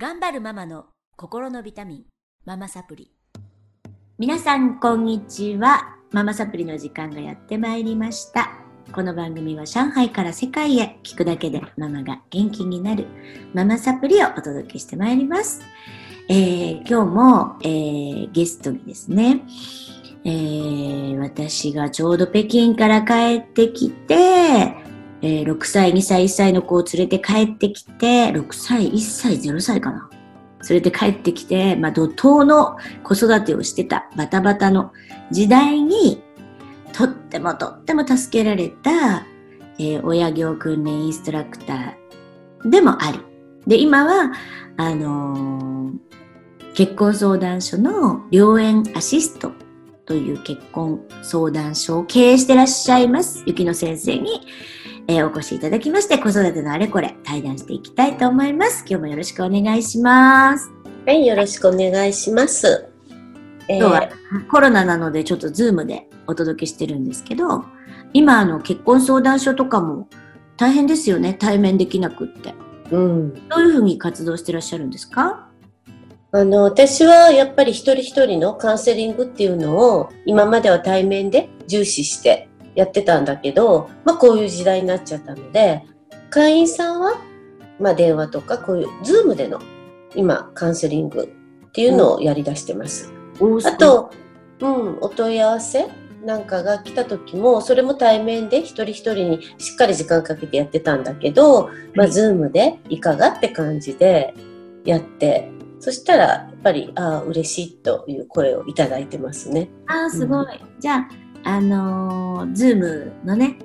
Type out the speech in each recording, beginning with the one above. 頑張るママの心のビタミン、ママサプリ。皆さんこんにちは。ママサプリの時間がやってまいりました。この番組は上海から世界へ、聞くだけでママが元気になるママサプリをお届けしてまいります。今日も、ゲストにですね、私がちょうど北京から帰ってきて、6歳、2歳、1歳の子を連れて帰ってきて、6歳、1歳、0歳かな。連れて帰ってきて、怒涛の子育てをしてたバタバタの時代に、とってもとっても助けられた、親業訓練インストラクターでもあり。で、今は、結婚相談所の良縁アシストという結婚相談所を経営してらっしゃいます、雪乃先生に、お越しいただきまして、子育てのあれこれ対談していきたいと思います。今日もよろしくお願いします。はい、よろしくお願いします。今日はコロナなのでちょっとズームでお届けしてるんですけど、今結婚相談所とかも大変ですよね、対面できなくって。どういうふうに活動してらっしゃるんですか？私はやっぱり一人一人のカウンセリングっていうのを今までは対面で重視してやってたんだけど、こういう時代になっちゃったので、会員さんは、電話とかこういうズームでの今カウンセリングっていうのをやりだしてます。あと、お問い合わせなんかが来た時も、それも対面で一人一人にしっかり時間かけてやってたんだけど、ズームでいかがって感じでやって、そしたらやっぱり嬉しいという声をいただいてますね。すごい。じゃあ。ズームのね、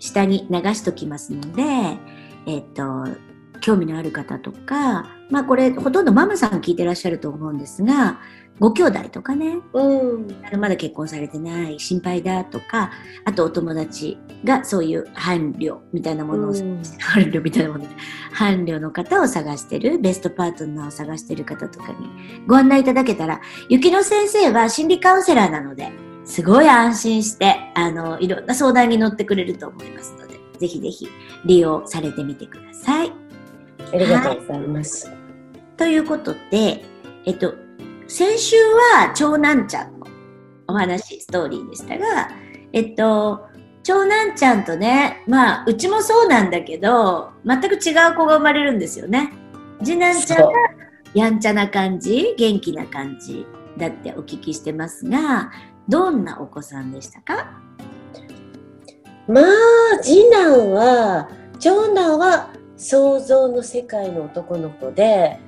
下に流しときますので、興味のある方とか、これほとんどママさん聞いてらっしゃると思うんですが、ご兄弟とかね、まだ結婚されてない、心配だとか、あとお友達がそういう伴侶の方を探してる、ベストパートナーを探してる方とかにご案内いただけたら、雪乃先生は心理カウンセラーなので、すごい安心して、いろんな相談に乗ってくれると思いますので、ぜひぜひ利用されてみてください。ありがとうございます。ということで、先週は長男ちゃんのお話、ストーリーでしたが、長男ちゃんとね、うちもそうなんだけど、全く違う子が生まれるんですよね。次男ちゃんがやんちゃな感じ、元気な感じだってお聞きしてますが、どんなお子さんでしたか？次男は、長男は想像の世界の男の子で、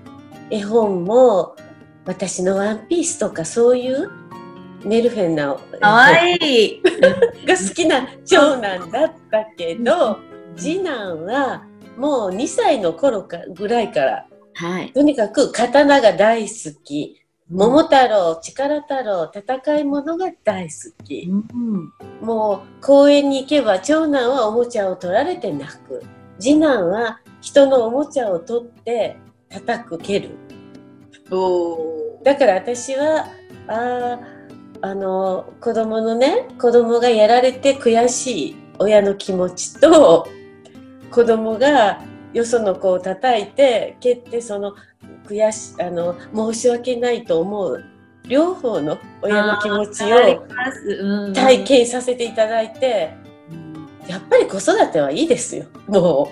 絵本も私のワンピースとかそういうメルフェンなかわいいが好きな長男だったけど、次男はもう2歳の頃かぐらいから、とにかく刀が大好き、桃太郎、力太郎、戦い物が大好き、もう公園に行けば長男はおもちゃを取られて泣く、次男は人のおもちゃを取って叩く、蹴る。だから私は子供がやられて悔しい親の気持ちと、子供がよその子を叩いて蹴って、その申し訳ないと思う両方の親の気持ちを体験させていただいて、やっぱり子育てはいいですよ。もう本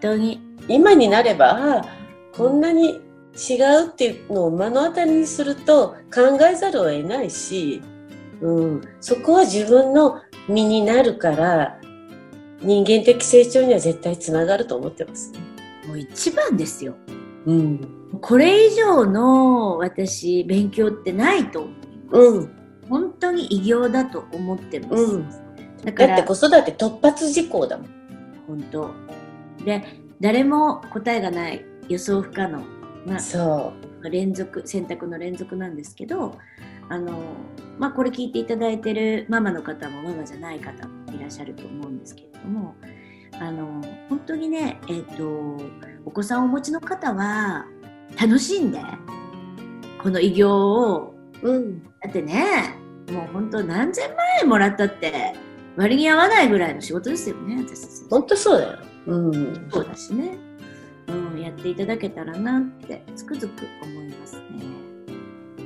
当に今になればこんなに違うっていうのを目の当たりにすると考えざるを得ないし、そこは自分の身になるから、人間的成長には絶対つながると思ってますね。もう一番ですよ。これ以上の私勉強ってないと思います。本当に偉業だと思ってます。だって子育て突発事項だもん。本当。で、誰も答えがない、予想不可能な選択の連続なんですけど、これ聞いていただいてるママの方もママじゃない方もいらっしゃると思うんですけれども、本当にね、お子さんをお持ちの方は楽しんでこの偉業を、だってね、もう本当何千万円もらったって割に合わないぐらいの仕事ですよね。私本当そうだよ。そうだしね。やっていただけたらなってつくづく思いますね。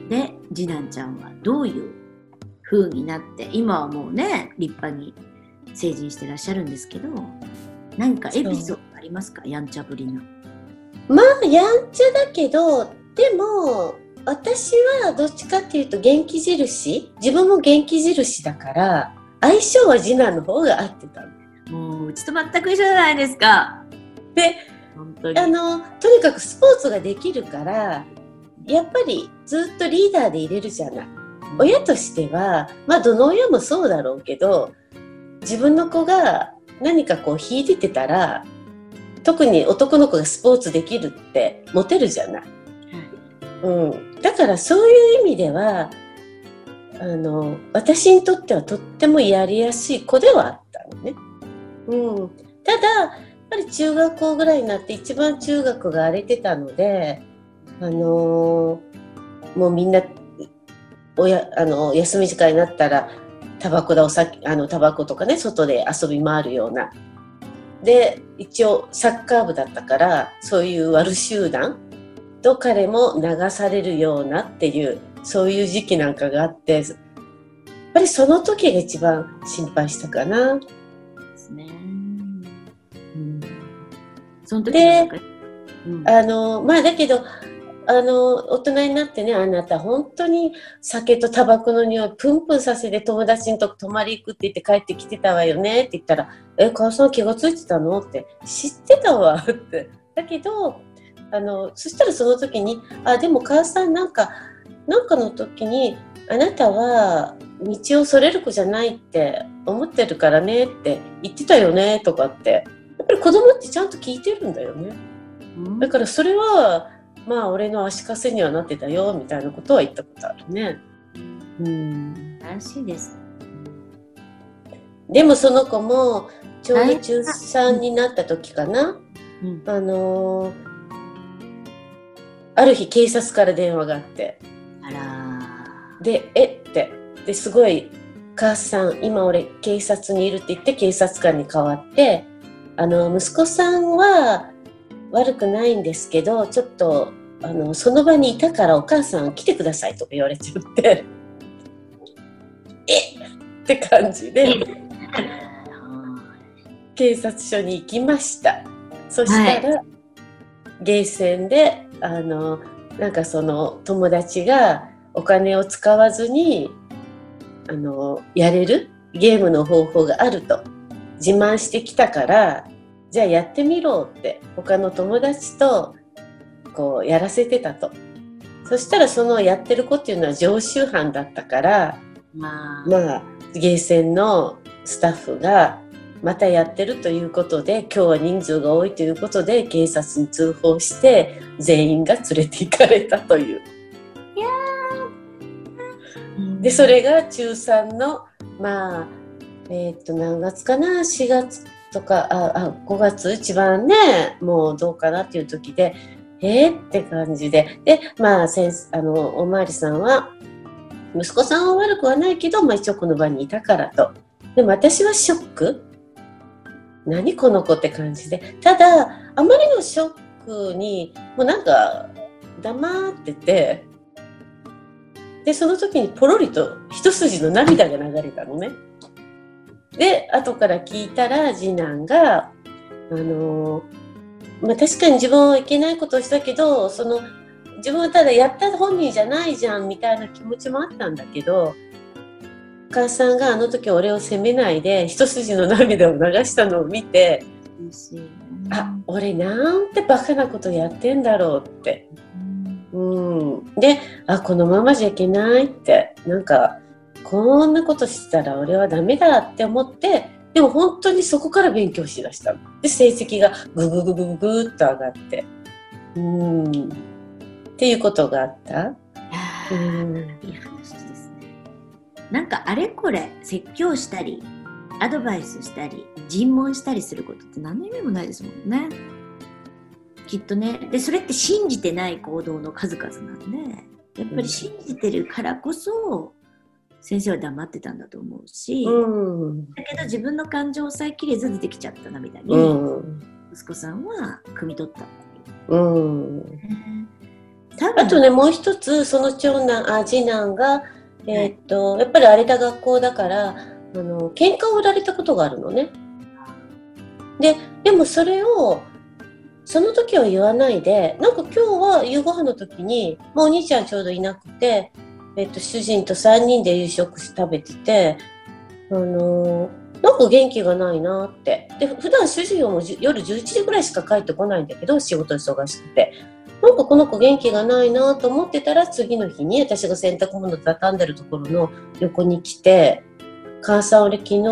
で、次男ちゃんはどういう風になって、今はもうね立派に成人してらっしゃるんですけど、なんかエピソードありますか？やんちゃぶりな。まあやんちゃだけど、でも私はどっちかっていうと元気印、自分も元気印だから相性は次男の方が合ってたの。もううちと全く一緒じゃないですか。で本当にとにかくスポーツができるから、やっぱりずっとリーダーでいれるじゃない、うん、親としてはまあどの親もそうだろうけど、自分の子が何かこう秀でてたら、特に男の子がスポーツできるってモテるじゃない、うん、だからそういう意味では私にとってはとってもやりやすい子ではあったのね、うん、ただやっぱり中学校ぐらいになって一番中学が荒れてたので、もうみんな休み時間になったらタバコとかね外で遊び回るようなで、一応サッカー部だったからそういう悪集団と彼も流されるようなっていう、そういう時期なんかがあって、やっぱりその時が一番心配したかなですね、うん、その時で、うん、まあだけど大人になってね、あなた本当に酒とタバコの匂いプンプンさせて友達のとこ泊まり行くって言って帰ってきてたわよねって言ったら、母さん気がついてたのって、知ってたわってだけどそしたらその時にでも母さんなんかの時にあなたは道をそれる子じゃないって思ってるからねって言ってたよねとかって、やっぱり子供ってちゃんと聞いてるんだよね、うん、だからそれはまあ俺の足かせにはなってたよみたいなことは言ったことあるね。うん、安心です。でもその子もちょうど中3になった時かな、うん、ある日警察から電話があって、あらでってですごい、母さん今俺警察にいるって言って警察官に代わって息子さんは悪くないんですけど、ちょっとその場にいたからお母さん来てくださいとか言われちゃってって感じで警察署に行きました。そしたら、はい、ゲーセンでなんかその友達がお金を使わずにやれるゲームの方法があると自慢してきたから、じゃあやってみろって他の友達とこうやらせてたと。そしたらそのやってる子っていうのは常習犯だったから、まあゲーセンのスタッフがまたやってるということで、今日は人数が多いということで警察に通報して全員が連れて行かれたという。いやーでそれが中3のまあ何月かな、4月とか5月一番ねもうどうかなっていう時でって感じで、でまあおまわりさんは息子さんは悪くはないけど、まあ、一応この場にいたからと。でも私はショック、何この子って感じで、ただあまりのショックにもうなんか黙ってて、でその時にポロリと一筋の涙が流れたのね。で後から聞いたら次男がまあ、確かに自分はいけないことをしたけど、自分はただやった本人じゃないじゃんみたいな気持ちもあったんだけど、お母さんがあの時俺を責めないで一筋の涙を流したのを見て、俺なんてバカなことやってんだろうって、うん、でこのままじゃいけないって、なんかこんなことしてたら俺はダメだって思って、でも本当にそこから勉強しだしたので、成績がグググググーっと上がって、っていうことがあった。いい話ですね。なんかあれこれ説教したりアドバイスしたり尋問したりすることって何の意味もないですもんね、きっとね。でそれって信じてない行動の数々なんで、やっぱり信じてるからこそ、先生は黙ってたんだと思うし、だけど自分の感情を抑えきれず出てきちゃった涙に、息子さんは汲み取ったうん、あとね、もう一つその長男次男が、やっぱり荒れた学校だから喧嘩を売られたことがあるのね。でもそれをその時は言わないで、なんか今日は夕ご飯の時に、まあ、お兄ちゃんちょうどいなくて、主人と3人で夕食食べてて、なんか元気がないなって。で、普段主人はもう夜11時ぐらいしか帰ってこないんだけど、仕事忙しくて。なんかこの子元気がないなと思ってたら、次の日に私が洗濯物畳んでるところの横に来て、母さん俺昨日、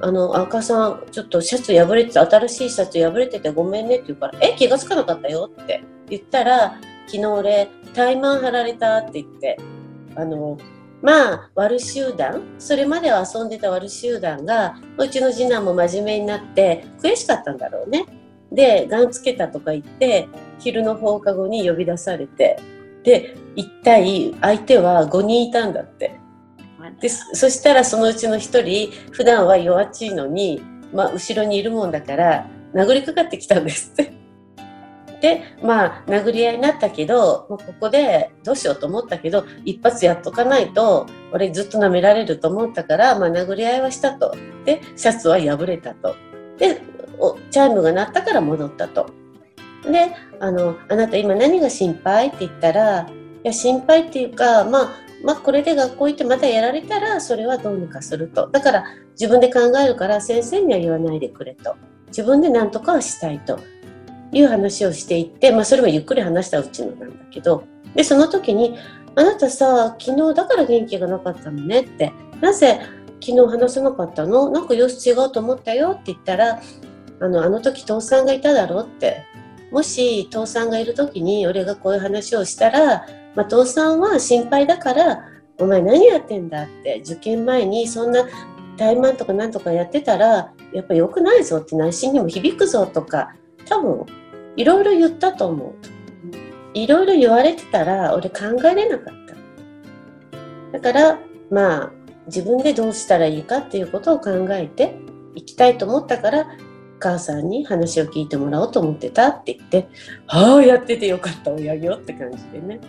母さんちょっとシャツ破れてて、新しいシャツ破れててごめんねって言うから、気がつかなかったよって言ったら、昨日俺、タイマン張られたって言って、まあ悪集団、それまでは遊んでた悪集団が、うちの次男も真面目になって悔しかったんだろうね。で、ガンつけたとか言って昼の放課後に呼び出されて、で、一体相手は5人いたんだって。で、そしたらそのうちの一人、普段は弱っちいのに、まあ、後ろにいるもんだから殴りかかってきたんですってで、まあ殴り合いになったけど、もうここでどうしようと思ったけど、一発やっとかないと俺ずっと舐められると思ったから、まあ殴り合いはしたと。で、シャツは破れたと。で、チャイムが鳴ったから戻ったと。で、あなた今何が心配って言ったら、いや心配っていうか、まあこれで学校行ってまたやられたらそれはどうにかすると。だから自分で考えるから先生には言わないでくれと。自分で何とかはしたいと。いう話をしていって、まあ、それもゆっくり話したうちのなんだけど、で、その時にあなたさ、昨日だから元気がなかったのねって、なぜ昨日話せなかったの、なんか様子違うと思ったよって言ったら、あの時父さんがいただろって、もし父さんがいる時に俺がこういう話をしたら、まあ、父さんは心配だからお前何やってんだって、受験前にそんな怠慢とかなんとかやってたらやっぱ良くないぞって、内心にも響くぞとか、多分いろいろ言ったと思う。いろいろ言われてたら俺考えれなかった。だからまあ自分でどうしたらいいかっていうことを考えていきたいと思ったから、母さんに話を聞いてもらおうと思ってたって言って、ああやっててよかった親業って感じでね。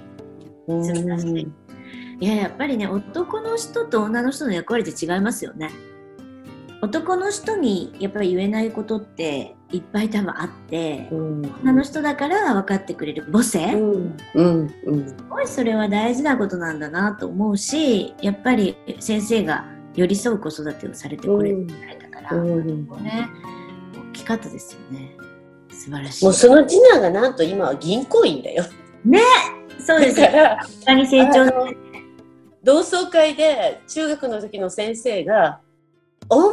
いや、やっぱりね、男の人と女の人の役割って違いますよね。男の人にやっぱり言えないことっていっぱい多分あって、女の人だから分かってくれる母性、すごいそれは大事なことなんだなと思うし、やっぱり先生が寄り添う子育てをされてくれるみたいだから、ね、大きかったですよね。素晴らしい。もうその次男がなんと今は銀行員だよ。ね、そうですよ。だからに成長の同窓会で中学の時の先生が、お前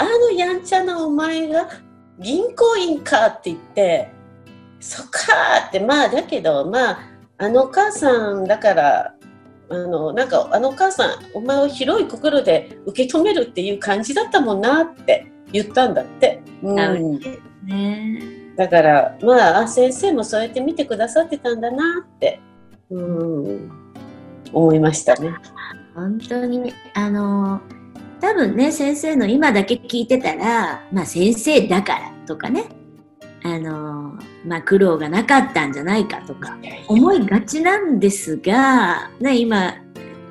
がやんちゃなお前が銀行員かって言って、そっかーって、まあだけど、まあお母さんだからなんかお母さんお前を広い心で受け止めるっていう感じだったもんなって言ったんだって。だからまあ先生もそうやって見てくださってたんだなって思いましたね。本当に多分ね、先生の今だけ聞いてたら、まあ先生だからとかね、まあ苦労がなかったんじゃないかとか思いがちなんですが、ね、今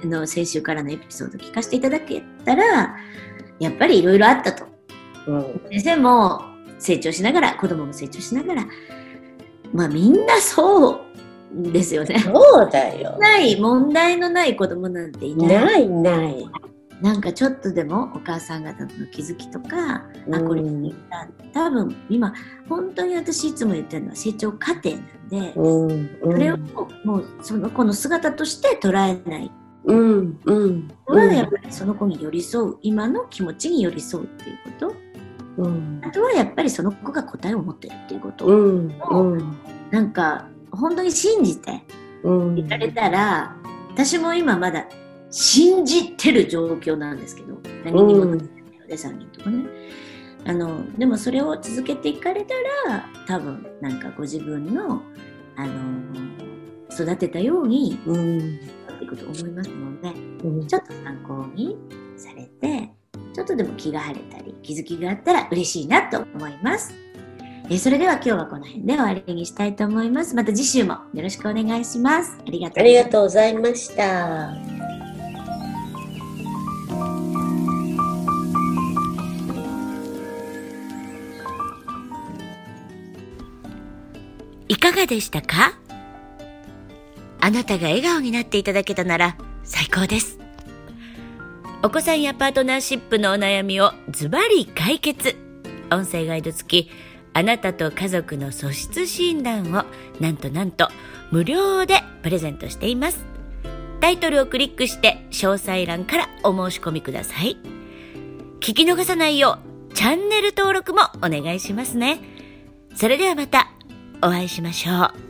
の先週からのエピソード聞かせていただけたら、やっぱりいろいろあったと。先生も成長しながら、子供も成長しながら、まあみんなそうですよね。そうだよ。ない、問題のない子供なんていない。ない。なんかちょっとでもお母さん方の気づきとか、あ、これ多分今本当に私いつも言ってるのは成長過程なんで、それをもうその子の姿として捉えない、はやっぱりその子に寄り添う、今の気持ちに寄り添うっていうこと、あとはやっぱりその子が答えを持ってるっていうことを、なんか本当に信じていられたら、私も今まだ信じてる状況なんですけど、何にもなってないので、3人とかね、でもそれを続けていかれたら、多分なんかご自分の、育てたようになっていくと思いますので、ちょっと参考にされて、ちょっとでも気が晴れたり気づきがあったら嬉しいなと思います。それでは今日はこの辺で終わりにしたいと思います。また次週もよろしくお願いします。ありがとうございました。いかがでしたか？あなたが笑顔になっていただけたなら最高です。お子さんやパートナーシップのお悩みをズバリ解決。音声ガイド付き、あなたと家族の素質診断をなんと無料でプレゼントしています。タイトルをクリックして詳細欄からお申し込みください。聞き逃さないようチャンネル登録もお願いしますね。それではまた。お会いしましょう。